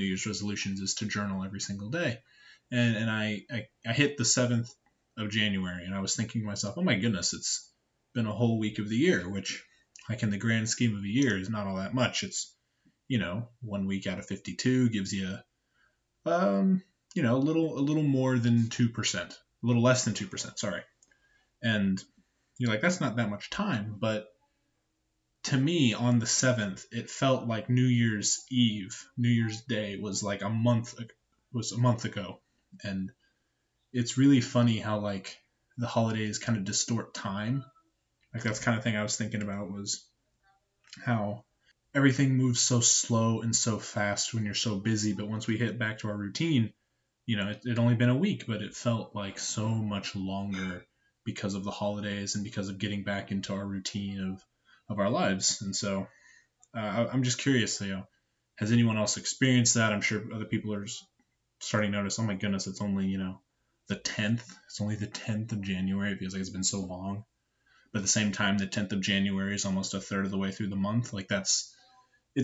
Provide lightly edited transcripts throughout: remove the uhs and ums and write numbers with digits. New Year's resolutions is to journal every single day. And I hit the 7th of January, and I was thinking to myself, oh my goodness, it's been a whole week of the year, which, like, in the grand scheme of a year is not all that much. It's, you know, 1 week out of 52 gives you, you know, a little more than 2%, a little less than 2%, sorry. And you're like, that's not that much time. But to me, on the 7th, it felt like New Year's Eve, New Year's Day was like a month ago. And it's really funny how, like, the holidays kind of distort time. Like, that's the kind of thing I was thinking about, was how everything moves so slow and so fast when you're so busy. But once we hit back to our routine, you know, it only been a week, but it felt like so much longer because of the holidays and because of getting back into our routine of our lives. And so I'm just curious, you know, has anyone else experienced that? I'm sure other people are starting to notice, oh my goodness, it's only, you know, the 10th. It's only the 10th of January. It feels like it's been so long. But at the same time, the 10th of January is almost a third of the way through the month. Like, it's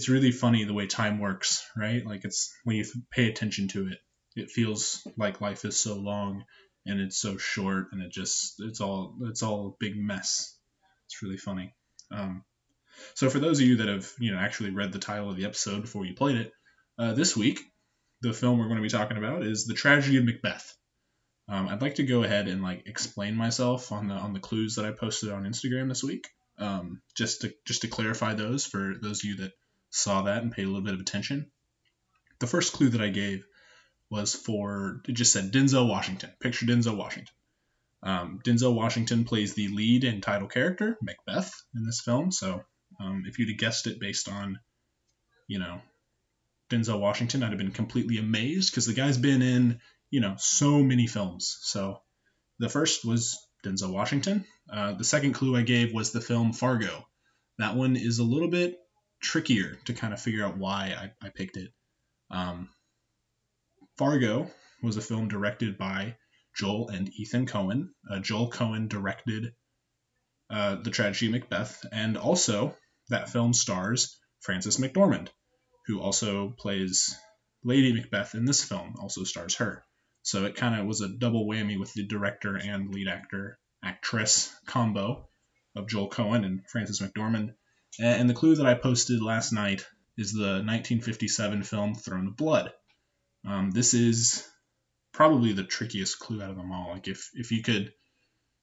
really funny the way time works, right? Like, it's when you pay attention to it, it feels like life is so long and it's so short, and it's all a big mess. It's really funny. So for those of you that have, you know, actually read the title of the episode before you played it, this week, the film we're going to be talking about is The Tragedy of Macbeth. I'd like to go ahead and, like, explain myself on the clues that I posted on Instagram this week, just to clarify those for those of you that saw that and paid a little bit of attention. The first clue that I gave was for, it just said Denzel Washington. Picture Denzel Washington. Denzel Washington plays the lead and title character, Macbeth, in this film. So if you'd have guessed it based on, you know, Denzel Washington, I'd have been completely amazed, because the guy's been in, you know, so many films. So the first was Denzel Washington. The second clue I gave was the film Fargo. That one is a little bit trickier to kind of figure out why I picked it. Fargo was a film directed by Joel and Ethan Coen. Joel Coen directed The Tragedy of Macbeth, and also that film stars Frances McDormand, who also plays Lady Macbeth in this film, also stars her. So it kind of was a double whammy with the director and lead actress combo of Joel Coen and Frances McDormand. And the clue that I posted last night is the 1957 film Throne of Blood. This is probably the trickiest clue out of them all. Like, if you could,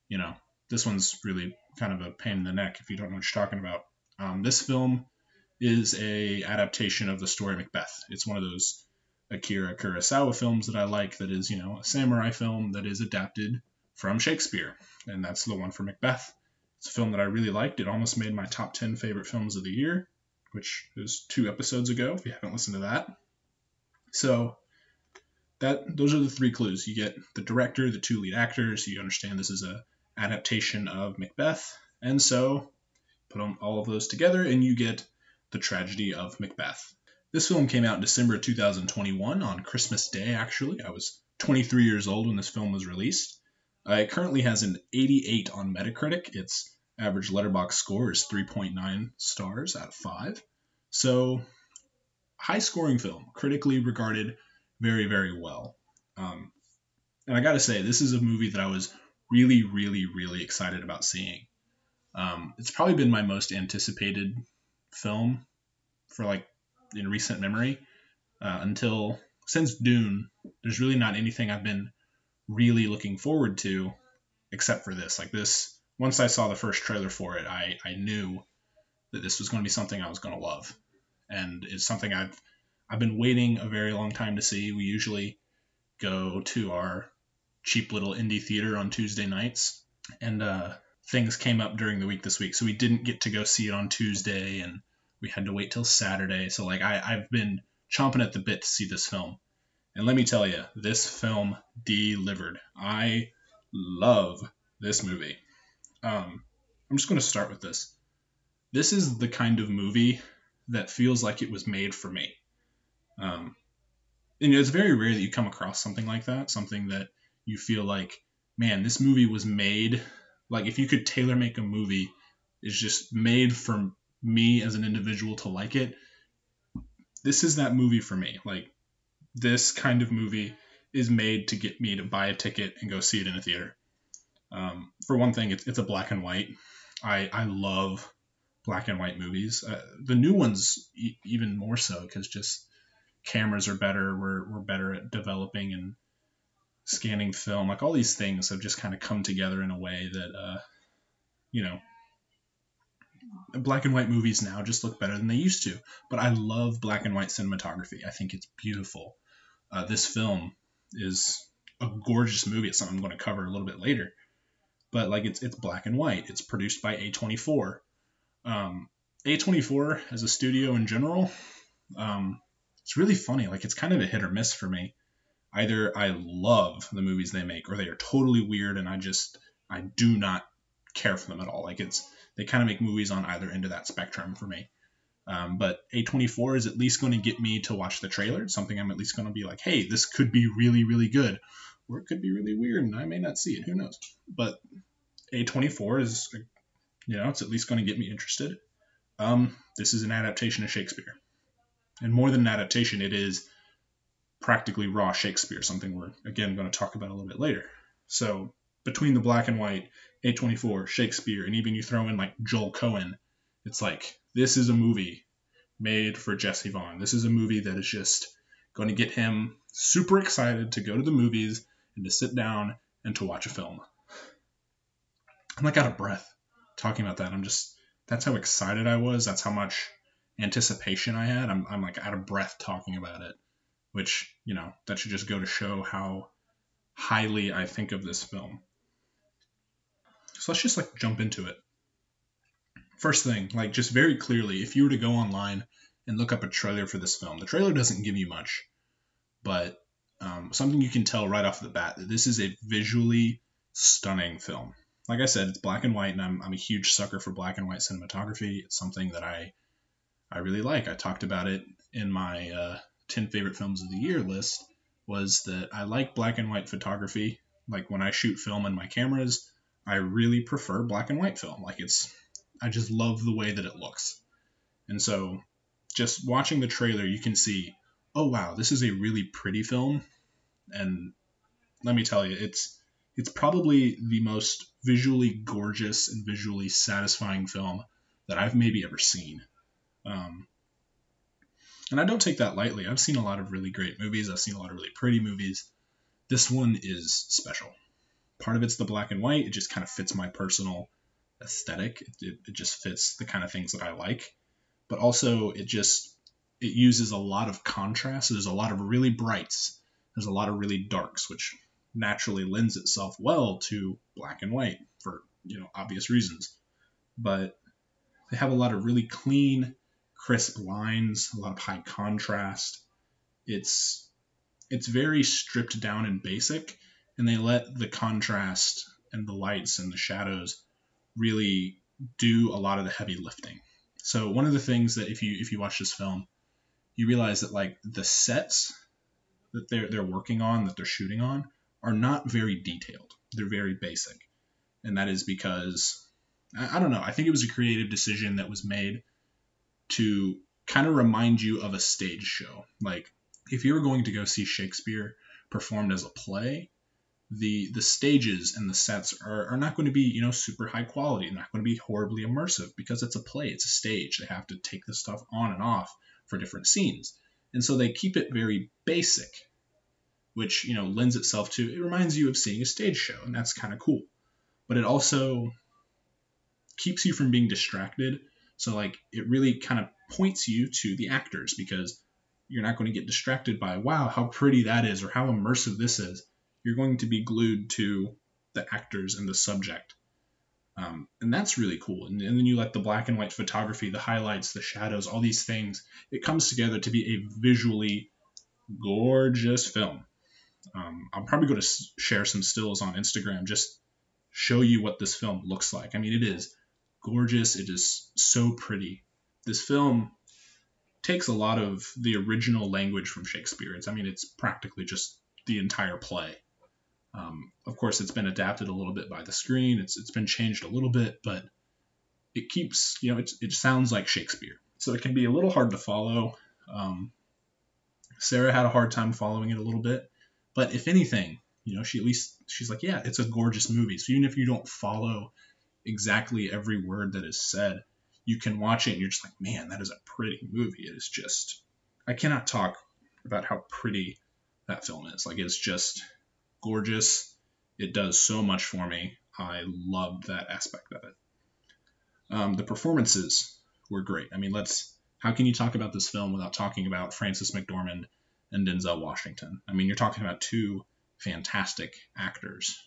you know, this one's really kind of a pain in the neck if you don't know what you're talking about. This film is a adaptation of the story Macbeth. It's one of those Akira Kurosawa films that I like, that is, you know, a samurai film that is adapted from Shakespeare. And that's the one for Macbeth. It's a film that I really liked. It almost made my top 10 favorite films of the year, which was 2 episodes ago, if you haven't listened to that. So those are the 3 clues. You get the director, the 2 lead actors, you understand this is a adaptation of Macbeth, and so put on all of those together and you get The Tragedy of Macbeth. This film came out in December 2021, on Christmas Day, actually. I was 23 years old when this film was released. It currently has an 88 on Metacritic. Its average Letterboxd score is 3.9 stars out of 5. So, high-scoring film, critically regarded very, very well. And I gotta say, this is a movie that I was really, really, really excited about seeing. It's probably been my most anticipated film for, like, in recent memory. Since Dune, there's really not anything I've been really looking forward to except for this. Like, this, once I saw the first trailer for it, I knew that this was going to be something I was going to love. And it's something I've been waiting a very long time to see. We usually go to our cheap little indie theater on Tuesday nights, and things came up during the week this week, so we didn't get to go see it on Tuesday, and we had to wait till Saturday. So, like, I've been chomping at the bit to see this film, and let me tell you, this film delivered. I love this movie. I'm just going to start with this. This is the kind of movie that feels like it was made for me. And it's very rare that you come across something like that, something that you feel like, man, this movie was made, like, if you could tailor make a movie, it's just made for me as an individual to like it. This is that movie for me. Like, this kind of movie is made to get me to buy a ticket and go see it in a theater. For one thing, it's a black and white. I love black and white movies. The new ones even more so, because just cameras are better. We're better at developing and scanning film. Like, all these things have just kind of come together in a way that, black and white movies now just look better than they used to. But I love black and white cinematography. I think it's beautiful. This film is a gorgeous movie. It's something I'm going to cover a little bit later. But like, it's black and white. It's produced by A24. A24 as a studio in general, it's really funny. Like, it's kind of a hit or miss for me. Either I love the movies they make, or they are totally weird and I do not care for them at all. Like, they kind of make movies on either end of that spectrum for me. But A24 is at least going to get me to watch the trailer. It's something I'm at least going to be like, hey, this could be really, really good, or it could be really weird and I may not see it. Who knows? But A24 is, it's at least going to get me interested. This is an adaptation of Shakespeare. And more than an adaptation, it is practically raw Shakespeare, something we're, again, going to talk about a little bit later. So between the black and white, A24, Shakespeare, and even you throw in like Joel Coen, it's like, this is a movie made for Jesse Vaughn. This is a movie that is just going to get him super excited to go to the movies and to sit down and to watch a film. I'm like out of breath talking about that. That's how excited I was. That's how much anticipation I had. I'm like out of breath talking about it, which, that should just go to show how highly I think of this film. So let's just like jump into it. First thing, like just very clearly, if you were to go online and look up a trailer for this film, the trailer doesn't give you much, but something you can tell right off the bat, that this is a visually stunning film. Like I said, it's black and white, and I'm a huge sucker for black and white cinematography. It's something that I really like. I talked about it in my 10 favorite films of the year list, was that I like black and white photography. Like when I shoot film in my cameras, I really prefer black and white film. Like I just love the way that it looks. And so just watching the trailer, you can see, oh wow, this is a really pretty film. And let me tell you, it's probably the most visually gorgeous and visually satisfying film that I've maybe ever seen. And I don't take that lightly. I've seen a lot of really great movies. I've seen a lot of really pretty movies. This one is special. Part of it's the black and white. It just kind of fits my personal aesthetic. It just fits the kind of things that I like. But also it uses a lot of contrast. There's a lot of really brights. There's a lot of really darks, which naturally lends itself well to black and white for, obvious reasons. But they have a lot of really clean, crisp lines, a lot of high contrast. It's very stripped down and basic, and they let the contrast and the lights and the shadows really do a lot of the heavy lifting. So one of the things that if you watch this film, you realize that like the sets that they're working on, that they're shooting on, are not very detailed. They're very basic. And that is because, I don't know, I think it was a creative decision that was made to kind of remind you of a stage show. Like if you were going to go see Shakespeare performed as a play, the stages and the sets are not going to be, super high quality, not going to be horribly immersive, because it's a play, it's a stage. They have to take this stuff on and off for different scenes. And so they keep it very basic, which, lends itself to, it reminds you of seeing a stage show, and that's kind of cool. But it also keeps you from being distracted. So, like, it really kind of points you to the actors, because you're not going to get distracted by, wow, how pretty that is, or how immersive this is. You're going to be glued to the actors and the subject. And that's really cool. And then you let the black and white photography, the highlights, the shadows, all these things, it comes together to be a visually gorgeous film. I'm probably going to share some stills on Instagram, just show you what this film looks like. I mean, it is gorgeous. It is so pretty. This film takes a lot of the original language from Shakespeare. It's practically just the entire play. Of course, it's been adapted a little bit by the screen. It's been changed a little bit, but it keeps, it sounds like Shakespeare. So it can be a little hard to follow. Sarah had a hard time following it a little bit, but if anything, you know, she's like, yeah, it's a gorgeous movie. So even if you don't follow exactly every word that is said, you can watch it and you're just like, man, that is a pretty movie. It is just, I cannot talk about how pretty that film is. Like, it's just gorgeous. It does so much for me. I loved that aspect of it. The performances were great. I mean, how can you talk about this film without talking about Frances McDormand and Denzel Washington? I mean, you're talking about two fantastic actors.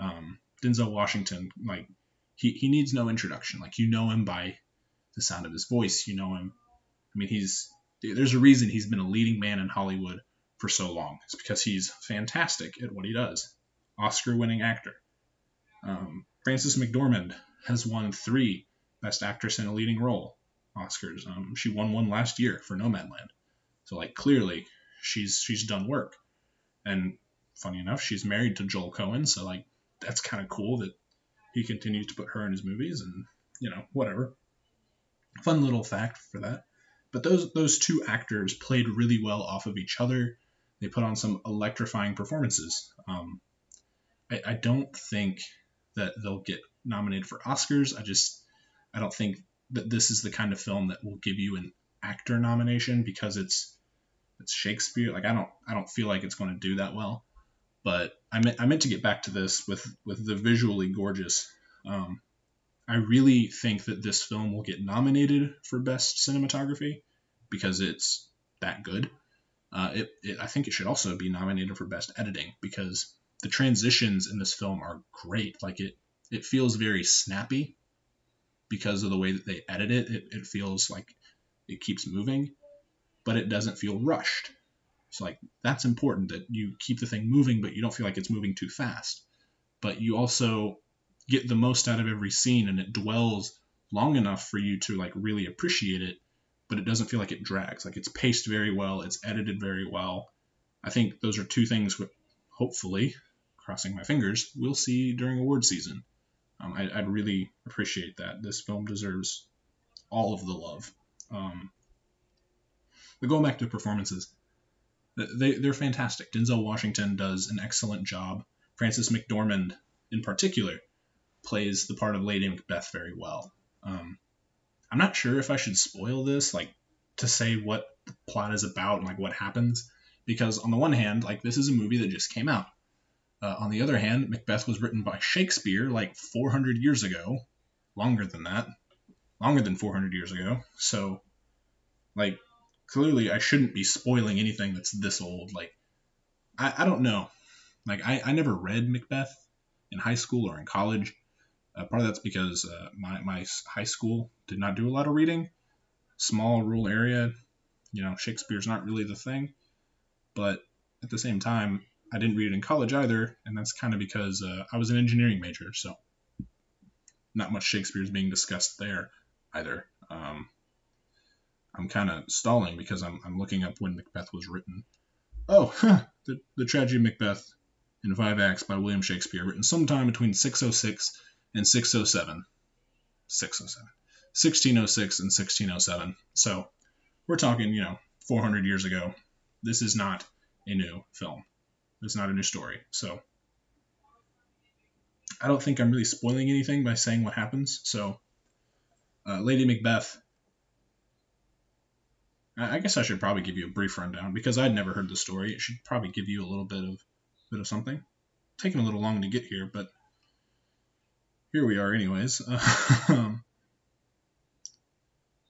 Denzel Washington, like, he needs no introduction. Like, you know him by the sound of his voice. You know him. I mean, there's a reason he's been a leading man in Hollywood for so long. It's because he's fantastic at what he does. Oscar-winning actor. Frances McDormand has won 3 Best Actress in a Leading Role Oscars. She won one last year for Nomadland. So, like, clearly she's done work. And funny enough, she's married to Joel Coen, so, like, that's kind of cool that he continues to put her in his movies and, you know, whatever. Fun little fact for that. But those two actors played really well off of each other. They put on some electrifying performances. I don't think that they'll get nominated for Oscars. I don't think that this is the kind of film that will give you an actor nomination, because it's Shakespeare. Like, I don't feel like it's going to do that well. But I meant to get back to this with the visually gorgeous. I really think that this film will get nominated for Best Cinematography because it's that good. I think it should also be nominated for Best Editing because the transitions in this film are great. Like, it feels very snappy because of the way that they edit it. It feels like it keeps moving, but it doesn't feel rushed. So, like, that's important, that you keep the thing moving, but you don't feel like it's moving too fast. But you also get the most out of every scene, and it dwells long enough for you to, like, really appreciate it, but it doesn't feel like it drags. Like, it's paced very well. It's edited very well. I think those are two things with, hopefully, crossing my fingers, we'll see during award season. I'd really appreciate that. This film deserves all of the love. But going back to performances, they're fantastic. Denzel Washington does an excellent job. Frances McDormand, in particular, plays the part of Lady Macbeth very well. I'm not sure if I should spoil this, like, to say what the plot is about and, like, what happens, because on the one hand, like, this is a movie that just came out. On the other hand, Macbeth was written by Shakespeare like 400 years ago, longer than 400 years ago. So, like, clearly I shouldn't be spoiling anything that's this old. Like, I don't know. Like, I never read Macbeth in high school or in college. Part of that's because my high school did not do a lot of reading. Small rural area, you know, Shakespeare's not really the thing. But at the same time, I didn't read it in college either, and that's kind of because I was an engineering major, so not much Shakespeare is being discussed there either. I'm kind of stalling because I'm looking up when Macbeth was written. The Tragedy of Macbeth in 5 acts by William Shakespeare, written sometime between 606 and 607. 1606 and 1607. So we're talking, you know, 400 years ago. This is not a new film. It's not a new story. So I don't think I'm really spoiling anything by saying what happens. So Lady Macbeth, I guess I should probably give you a brief rundown because I'd never heard the story. It should probably give you a little bit of something. It's taking a little long to get here, but here we are anyways.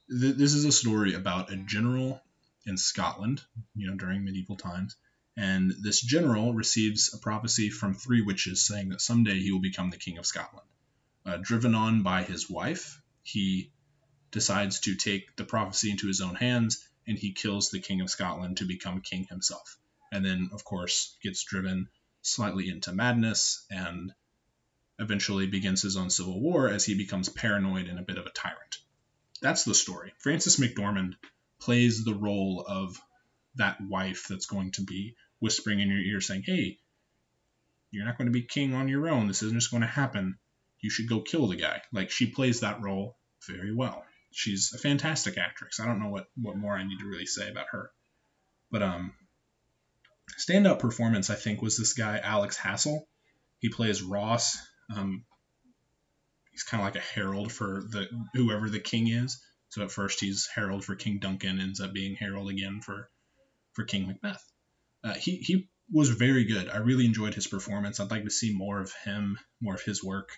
This is a story about a general in Scotland, you know, during medieval times. And this general receives a prophecy from 3 witches saying that someday he will become the king of Scotland. Driven on by his wife, he decides to take the prophecy into his own hands, and he kills the king of Scotland to become king himself. And then, of course, gets driven slightly into madness and eventually begins his own civil war as he becomes paranoid and a bit of a tyrant. That's the story. Frances McDormand plays the role of that wife that's going to be whispering in your ear saying, hey, you're not going to be king on your own. This isn't just going to happen. You should go kill the guy. Like, she plays that role very well. She's a fantastic actress. I don't know what more I need to really say about her. But standout performance, I think, was this guy, Alex Hassel. He plays Ross. He's kind of like a herald for whoever the king is. So at first he's herald for King Duncan, ends up being herald again for King Macbeth. He was very good. I really enjoyed his performance. I'd like to see more of him, more of his work.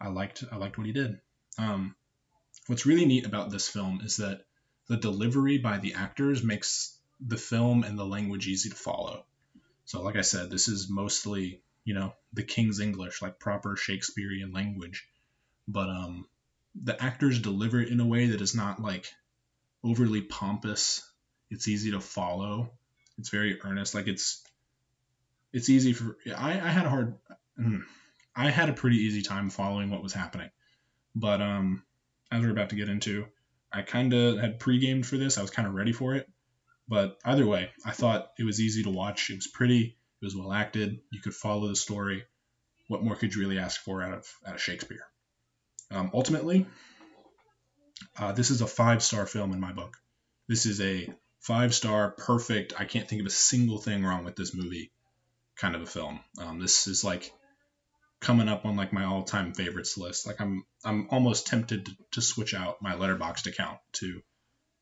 I liked what he did. What's really neat about this film is that the delivery by the actors makes the film and the language easy to follow. So like I said, this is mostly, the King's English, like proper Shakespearean language. But the actors deliver it in a way that is not like overly pompous. It's easy to follow. It's very earnest. Like it's easy for, I had a pretty easy time following what was happening. But as we're about to get into, I kind of had pre-gamed for this. I was kind of ready for it. But either way, I thought it was easy to watch. It was pretty. It was well acted. You could follow the story. What more could you really ask for out of Shakespeare? Ultimately, this is a 5-star film in my book. This is a 5-star, perfect, I can't think of a single thing wrong with this movie kind of a film. This is like coming up on like my all-time favorites list. Like I'm almost tempted to switch out my Letterboxd account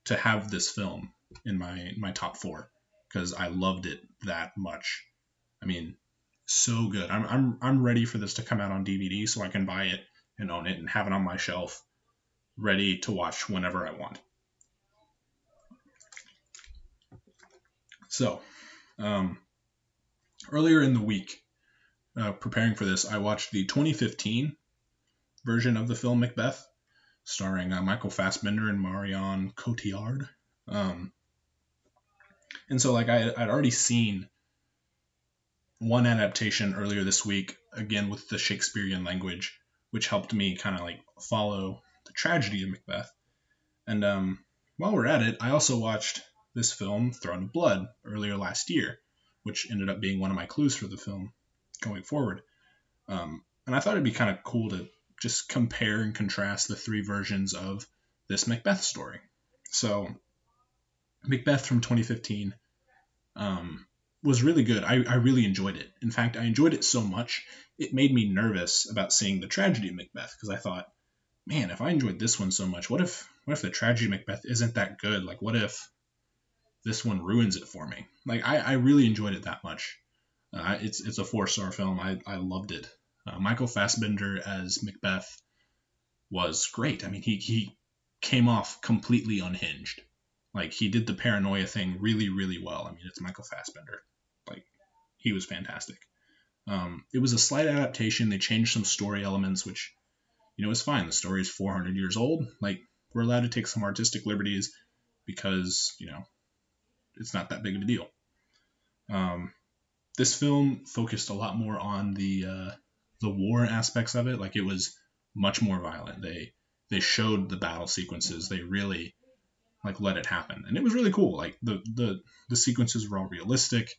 to have this film in my top 4 because I loved it that much. I mean, so good. I'm ready for this to come out on DVD so I can buy it and own it and have it on my shelf ready to watch whenever I want. So, earlier in the week, preparing for this, I watched the 2015 version of the film Macbeth, starring Michael Fassbender and Marion Cotillard. And so, like, I'd already seen one adaptation earlier this week, again with the Shakespearean language, which helped me kind of like follow the tragedy of Macbeth. And while we're at it, I also watched this film, Throne of Blood, earlier last year, which ended up being one of my clues for the film going forward. And I thought it'd be kind of cool to just compare and contrast the 3 versions of this Macbeth story. So Macbeth from 2015 was really good. I really enjoyed it. In fact, I enjoyed it so much, it made me nervous about seeing the tragedy of Macbeth, because I thought, man, if I enjoyed this one so much, what if the tragedy of Macbeth isn't that good? Like, what if this one ruins it for me? Like, I really enjoyed it that much. It's a 4-star film. I loved it. Michael Fassbender as Macbeth was great. I mean, he came off completely unhinged. Like, he did the paranoia thing really, really well. I mean, it's Michael Fassbender. Like, he was fantastic. It was a slight adaptation. They changed some story elements, which, is fine. The story is 400 years old. Like, we're allowed to take some artistic liberties because, it's not that big of a deal. This film focused a lot more on the war aspects of it. Like, it was much more violent. They showed the battle sequences. They really like let it happen, and it was really cool. Like, the sequences were all realistic,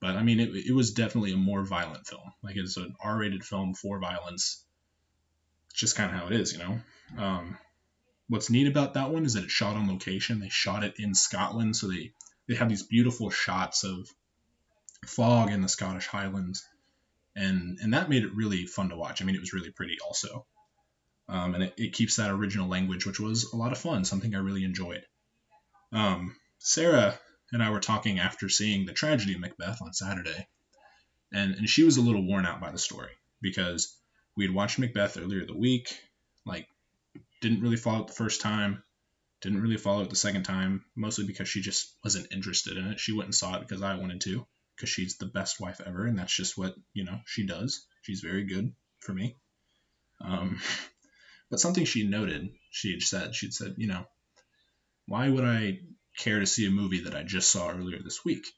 but I mean, it was definitely a more violent film. Like, it's an R-rated film for violence. It's just kind of how it is, What's neat about that one is that it's shot on location. They shot it in Scotland, so they have these beautiful shots of fog in the Scottish Highlands, and that made it really fun to watch. I mean, it was really pretty also. And it keeps that original language, which was a lot of fun, something I really enjoyed. Sarah and I were talking after seeing the tragedy of Macbeth on Saturday, and she was a little worn out by the story because we had watched Macbeth earlier the week, like, didn't really follow it the first time, didn't really follow it the second time, mostly because she just wasn't interested in it. She went and saw it because I wanted to, because she's the best wife ever, and that's just what, she does. She's very good for me. But something she noted, she'd said, why would I care to see a movie that I just saw earlier this week?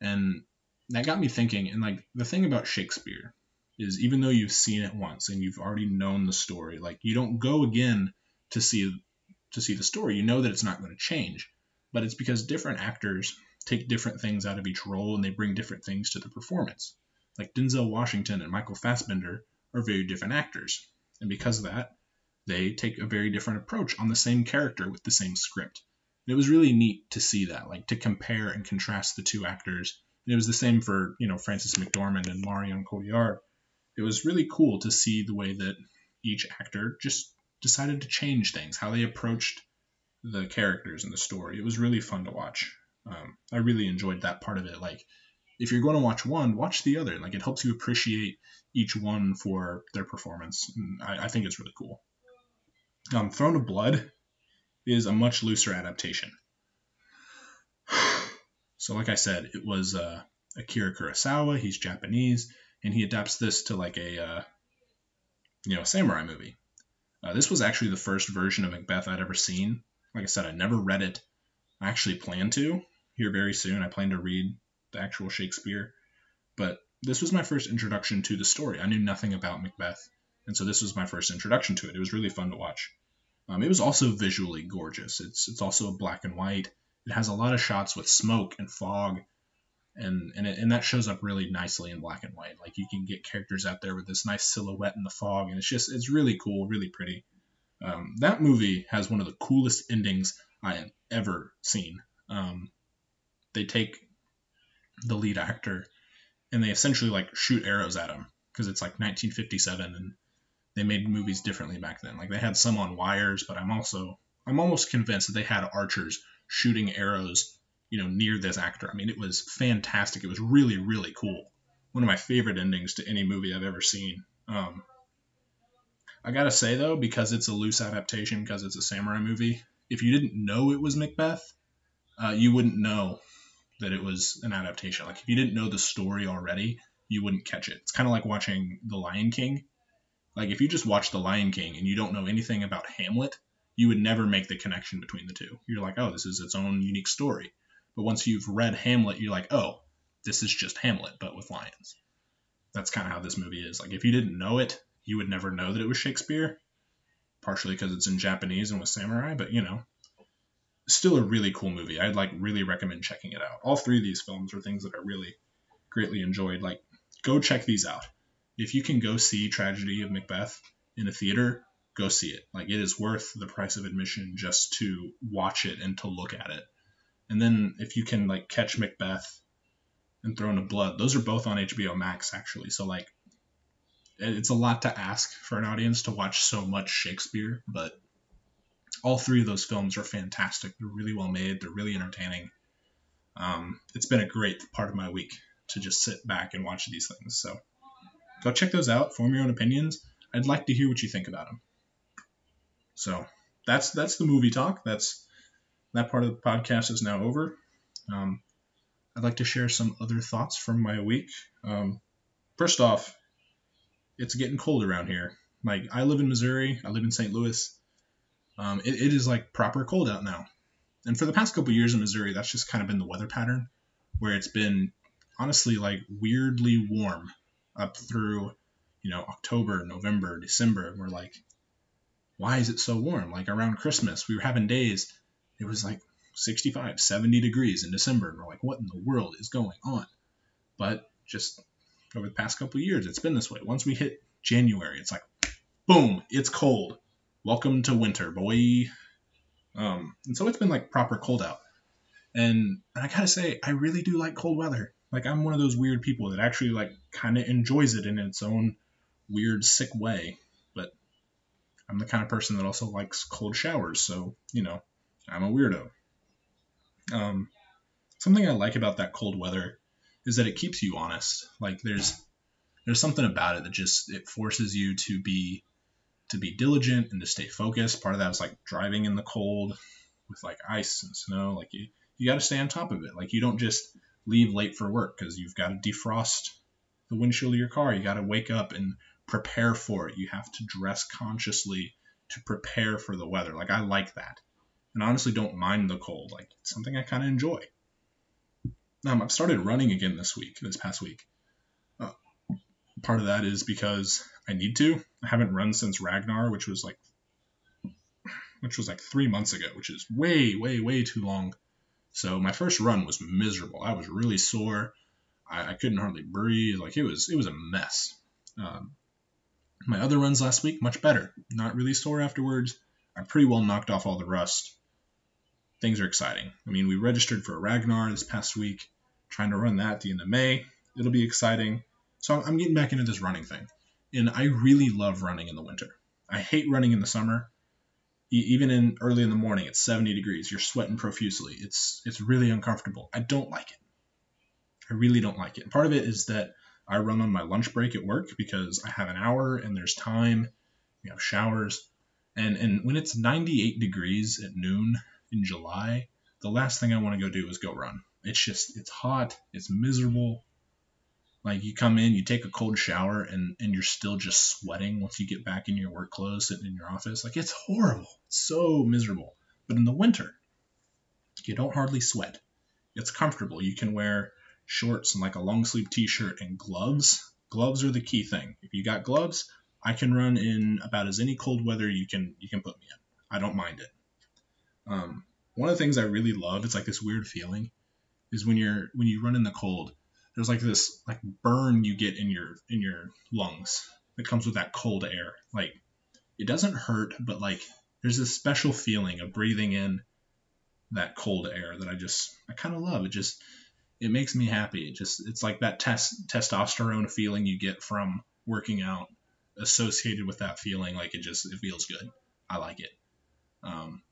And that got me thinking, and like, the thing about Shakespeare is even though you've seen it once and you've already known the story, like, you don't go again to see the story. You know that it's not going to change, but it's because different actors take different things out of each role and they bring different things to the performance. Like, Denzel Washington and Michael Fassbender are very different actors, and because of that, they take a very different approach on the same character with the same script. And it was really neat to see that, like, to compare and contrast the 2 actors And it was the same for, you know, Frances McDormand and Marion Cotillard. It was really cool to see the way that each actor just decided to change things, how they approached the characters and the story. It was really fun to watch. I really enjoyed that part of it. Like, if you're going to watch one, watch the other. Like, it helps you appreciate each one for their performance. I think it's really cool. Throne of Blood is a much looser adaptation. So like I said, it was Akira Kurosawa. He's Japanese, and he adapts this to like a samurai movie. This was actually the first version of Macbeth I'd ever seen. Like I said, I never read it. I actually plan to here very soon. I plan to read the actual Shakespeare, but this was my first introduction to the story. I knew nothing about Macbeth, and so this was my first introduction to it. It was really fun to watch. It was also visually gorgeous. It's also black and white. It has a lot of shots with smoke and fog, and that shows up really nicely in black and white. Like, you can get characters out there with this nice silhouette in the fog, and it's really cool, really pretty. That movie has one of the coolest endings I have ever seen. They take the lead actor and they essentially like shoot arrows at him, because it's like 1957 and they made movies differently back then. Like, they had some on wires, but I'm almost convinced that they had archers shooting arrows, you know, near this actor. I mean, it was fantastic. It was really, really cool. One of my favorite endings to any movie I've ever seen. I gotta say though, because it's a loose adaptation, because it's a samurai movie, if you didn't know it was Macbeth, you wouldn't know that it was an adaptation. Like, if you didn't know the story already, you wouldn't catch it. It's kind of like watching The Lion King. Like, if you just watch The Lion King and you don't know anything about Hamlet, you would never make the connection between the two. You're like, oh, this is its own unique story. But once you've read Hamlet, you're like, oh, this is just Hamlet, but with lions. That's kind of how this movie is. Like, if you didn't know it, you would never know that it was Shakespeare, partially because it's in Japanese and with samurai, but, you know, still a really cool movie. I'd like really recommend checking it out. All three of these films were things that I really greatly enjoyed. Like, go check these out. If you can go see Tragedy of Macbeth in a theater, go see it. Like, it is worth the price of admission just to watch it and to look at it. And then if you can like catch Macbeth and Throne of Blood, those are both on HBO Max actually. So like, it's a lot to ask for an audience to watch so much Shakespeare, but all three of those films are fantastic. They're really well made. They're really entertaining. It's been a great part of my week to just sit back and watch these things. So go check those out. Form your own opinions. I'd like to hear what you think about them. So that's the movie talk. That part of the podcast is now over. I'd like to share some other thoughts from my week. First off, it's getting cold around here. Like, I live in Missouri. I live in St. Louis. It is like proper cold out now. And for the past couple of years in Missouri, that's just kind of been the weather pattern, where it's been honestly like weirdly warm up through, you know, October, November, December. And we're like, why is it so warm? Like, around Christmas, we were having days, it was like 65, 70 degrees in December. And we're like, what in the world is going on? But just over the past couple of years, it's been this way. Once we hit January, it's like, boom, it's cold. Welcome to winter, boy. And so it's been like proper cold out. And I gotta say, I really do like cold weather. Like, I'm one of those weird people that actually like kind of enjoys it in its own weird, sick way. But I'm the kind of person that also likes cold showers. So, you know, I'm a weirdo. Something I like about that cold weather is that it keeps you honest. Like, there's something about it that just, it forces you to be diligent and to stay focused. Part of that is like driving in the cold with like ice and snow. Like, you got to stay on top of it. Like, you don't just leave late for work because you've got to defrost the windshield of your car. You got to wake up and prepare for it. You have to dress consciously to prepare for the weather. Like, I like that. And I honestly don't mind the cold. Like, it's something I kind of enjoy. I've started running again this past week. Part of that is because I need to. I haven't run since Ragnar, which was like 3 months ago, which is way, way, way too long. So my first run was miserable. I was really sore. I couldn't hardly breathe. Like, it was a mess. My other runs last week, much better. Not really sore afterwards. I pretty well knocked off all the rust. Things are exciting. I mean, we registered for Ragnar this past week. trying to run that at the end of May. It'll be exciting. So I'm getting back into this running thing. And I really love running in the winter. I hate running in the summer. Even in early in the morning, it's 70 degrees. You're sweating profusely. It's really uncomfortable. I don't like it. I really don't like it. Part of it is that I run on my lunch break at work because I have an hour and there's time. We have showers. And when it's 98 degrees at noon in July, the last thing I want to go do is go run. It's just, it's hot. It's miserable. Like, you come in, you take a cold shower, and you're still just sweating once you get back in your work clothes, sitting in your office. Like, it's horrible. It's so miserable. But in the winter, you don't hardly sweat. It's comfortable. You can wear shorts and, like, a long-sleeve T-shirt and gloves. Gloves are the key thing. If you got gloves, I can run in about as any cold weather you can put me in. I don't mind it. One of the things I really love, it's like this weird feeling, is when you run in the cold, there's like this like burn you get in your lungs that comes with that cold air. Like, it doesn't hurt, but like there's this special feeling of breathing in that cold air that I kind of love. It makes me happy. It's like that testosterone feeling you get from working out associated with that feeling. Like, it feels good. I like it. I'm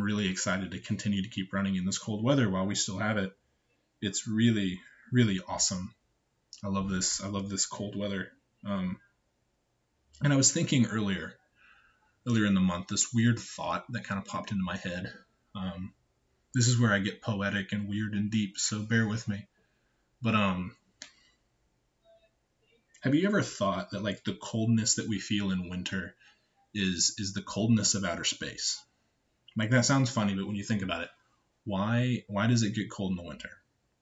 really excited to continue to keep running in this cold weather while we still have it. It's really, really awesome. I love this. I love this cold weather. And I was thinking earlier in the month, this weird thought that kind of popped into my head. This is where I get poetic and weird and deep, so bear with me. But have you ever thought that like the coldness that we feel in winter is the coldness of outer space? Like, that sounds funny, but when you think about it, why does it get cold in the winter?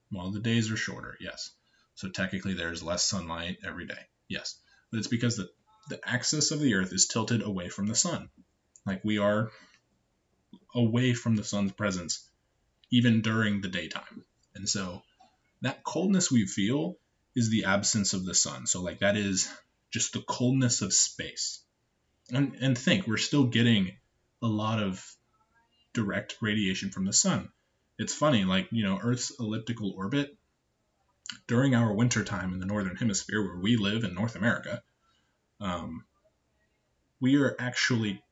Well, the days are shorter, yes. So technically there's less sunlight every day, yes. But it's because the axis of the Earth is tilted away from the sun. Like, we are away from the sun's presence even during the daytime. And so that coldness we feel is the absence of the sun. So like, that is just the coldness of space. And think, we're still getting a lot of direct radiation from the sun. It's funny, like, you know, Earth's elliptical orbit during our winter time in the northern hemisphere where we live in North America, we are actually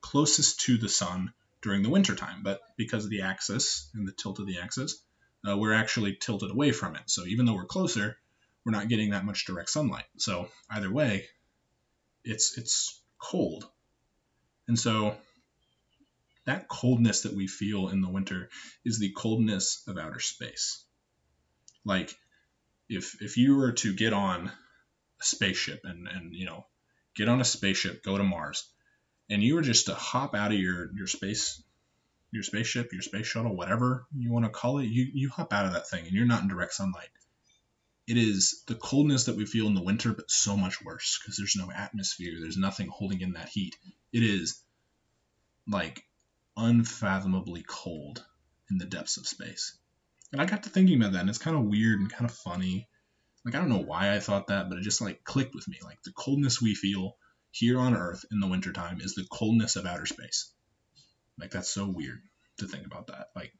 closest to the sun during the winter time, but because of the axis and the tilt of the axis, we're actually tilted away from it. So even though we're closer, we're not getting that much direct sunlight. So either way, it's cold. And so that coldness that we feel in the winter is the coldness of outer space. Like, if you were to get on a spaceship and you know, get on a spaceship, go to Mars, and you were just to hop out of your spaceship, your space shuttle, whatever you want to call it, you hop out of that thing and you're not in direct sunlight. It is the coldness that we feel in the winter, but so much worse because there's no atmosphere. There's nothing holding in that heat. It is like unfathomably cold in the depths of space. And I got to thinking about that, and it's kind of weird and kind of funny. Like, I don't know why I thought that, but it just like clicked with me. Like, the coldness we feel here on Earth in the wintertime is the coldness of outer space. Like, that's so weird to think about that. Like,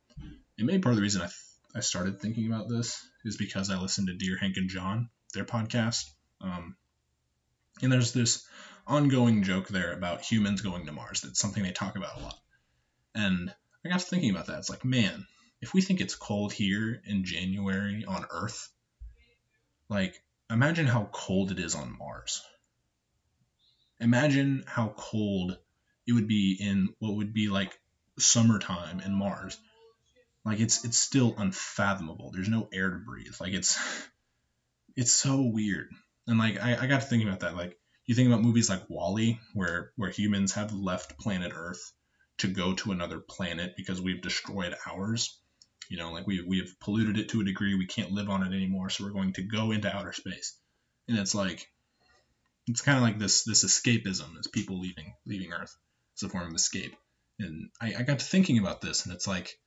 it may be part of the reason I started thinking about this is because I listened to Dear Hank and John, their podcast. And there's this ongoing joke there about humans going to Mars. That's something they talk about a lot. And I got to thinking about that. It's like, man, if we think it's cold here in January on Earth, like, imagine how cold it is on Mars. Imagine how cold it would be in what would be like summertime in Mars. Like, it's still unfathomable. There's no air to breathe. Like, it's so weird. And like, I got to thinking about that. Like, you think about movies like WALL-E, where humans have left planet Earth to go to another planet because we've destroyed ours. You know, like, we've polluted it to a degree. We can't live on it anymore, so we're going to go into outer space. And it's like, it's kind of like this escapism, is people leaving Earth. It's a form of escape. And I got to thinking about this, and it's like,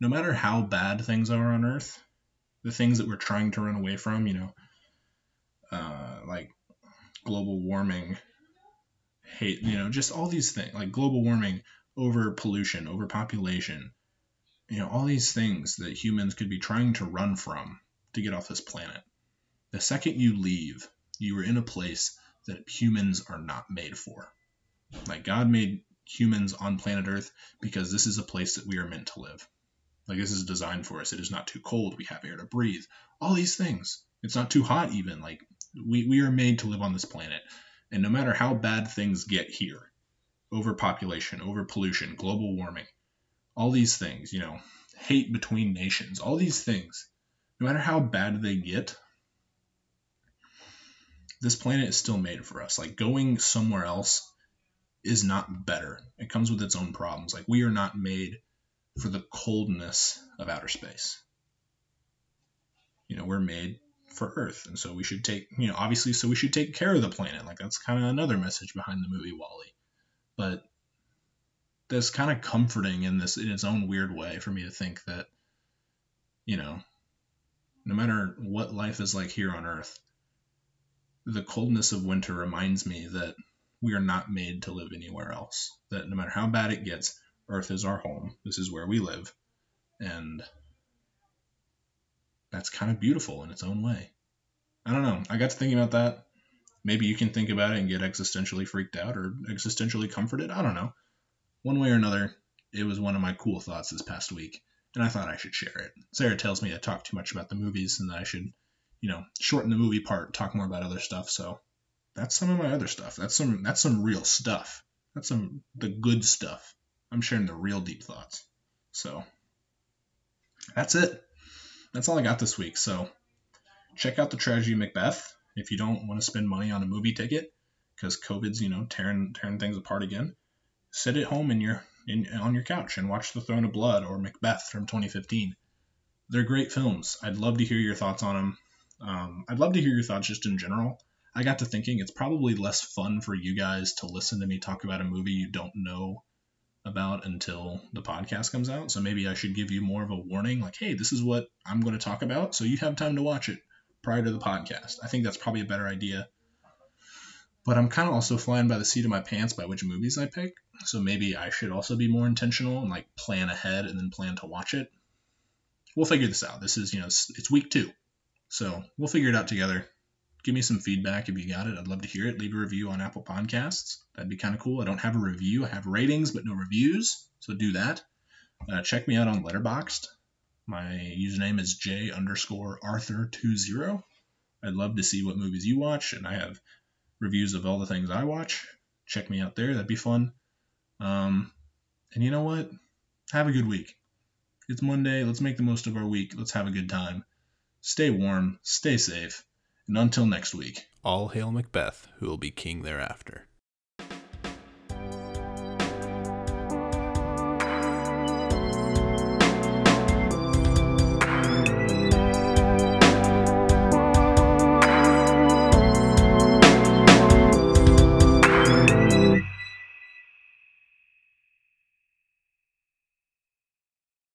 no matter how bad things are on Earth, the things that we're trying to run away from, you know, like global warming, hate, you know, just all these things, like global warming, over pollution, overpopulation, you know, all these things that humans could be trying to run from to get off this planet. The second you leave, you are in a place that humans are not made for. Like, God made humans on planet Earth because this is a place that we are meant to live. Like, this is designed for us. It is not too cold. We have air to breathe. All these things. It's not too hot even. Like, we are made to live on this planet. And no matter how bad things get here, overpopulation, overpollution, global warming, all these things, you know, hate between nations, all these things, no matter how bad they get, this planet is still made for us. Like, going somewhere else is not better. It comes with its own problems. Like, we are not made for the coldness of outer space. You know, we're made for Earth, and so we should take, you know, obviously, so we should take care of the planet. Like, that's kind of another message behind the movie WALL-E. But that's kind of comforting in this, in its own weird way, for me to think that, you know, no matter what life is like here on Earth, the coldness of winter reminds me that we are not made to live anywhere else. That no matter how bad it gets, Earth is our home. This is where we live. And that's kind of beautiful in its own way. I don't know. I got to thinking about that. Maybe you can think about it and get existentially freaked out or existentially comforted. I don't know. One way or another, it was one of my cool thoughts this past week, and I thought I should share it. Sarah tells me I talk too much about the movies and that I should, you know, shorten the movie part, talk more about other stuff. So that's some of my other stuff. That's some real stuff. That's some, the good stuff. I'm sharing the real deep thoughts. So that's it. That's all I got this week. So check out the tragedy of Macbeth if you don't want to spend money on a movie ticket, because COVID's, you know, tearing things apart again. Sit at home on your couch and watch The Throne of Blood or Macbeth from 2015. They're great films. I'd love to hear your thoughts on them. I'd love to hear your thoughts just in general. I got to thinking it's probably less fun for you guys to listen to me talk about a movie you don't know about until the podcast comes out. So maybe I should give you more of a warning, like, hey, this is what I'm going to talk about, so you have time to watch it prior to the podcast. I think that's probably a better idea. But I'm kind of also flying by the seat of my pants by which movies I pick. So maybe I should also be more intentional and, like, plan ahead and then plan to watch it. We'll figure this out. This is, you know, it's week 2. So we'll figure it out together. Give me some feedback if you got it. I'd love to hear it. Leave a review on Apple Podcasts. That'd be kind of cool. I don't have a review. I have ratings, but no reviews. So do that. Check me out on Letterboxd. My username is J_Arthur20. I'd love to see what movies you watch, and I have reviews of all the things I watch. Check me out there. That'd be fun. And you know what? Have a good week. It's Monday. Let's make the most of our week. Let's have a good time. Stay warm. Stay safe. And until next week, all hail Macbeth, who will be king thereafter.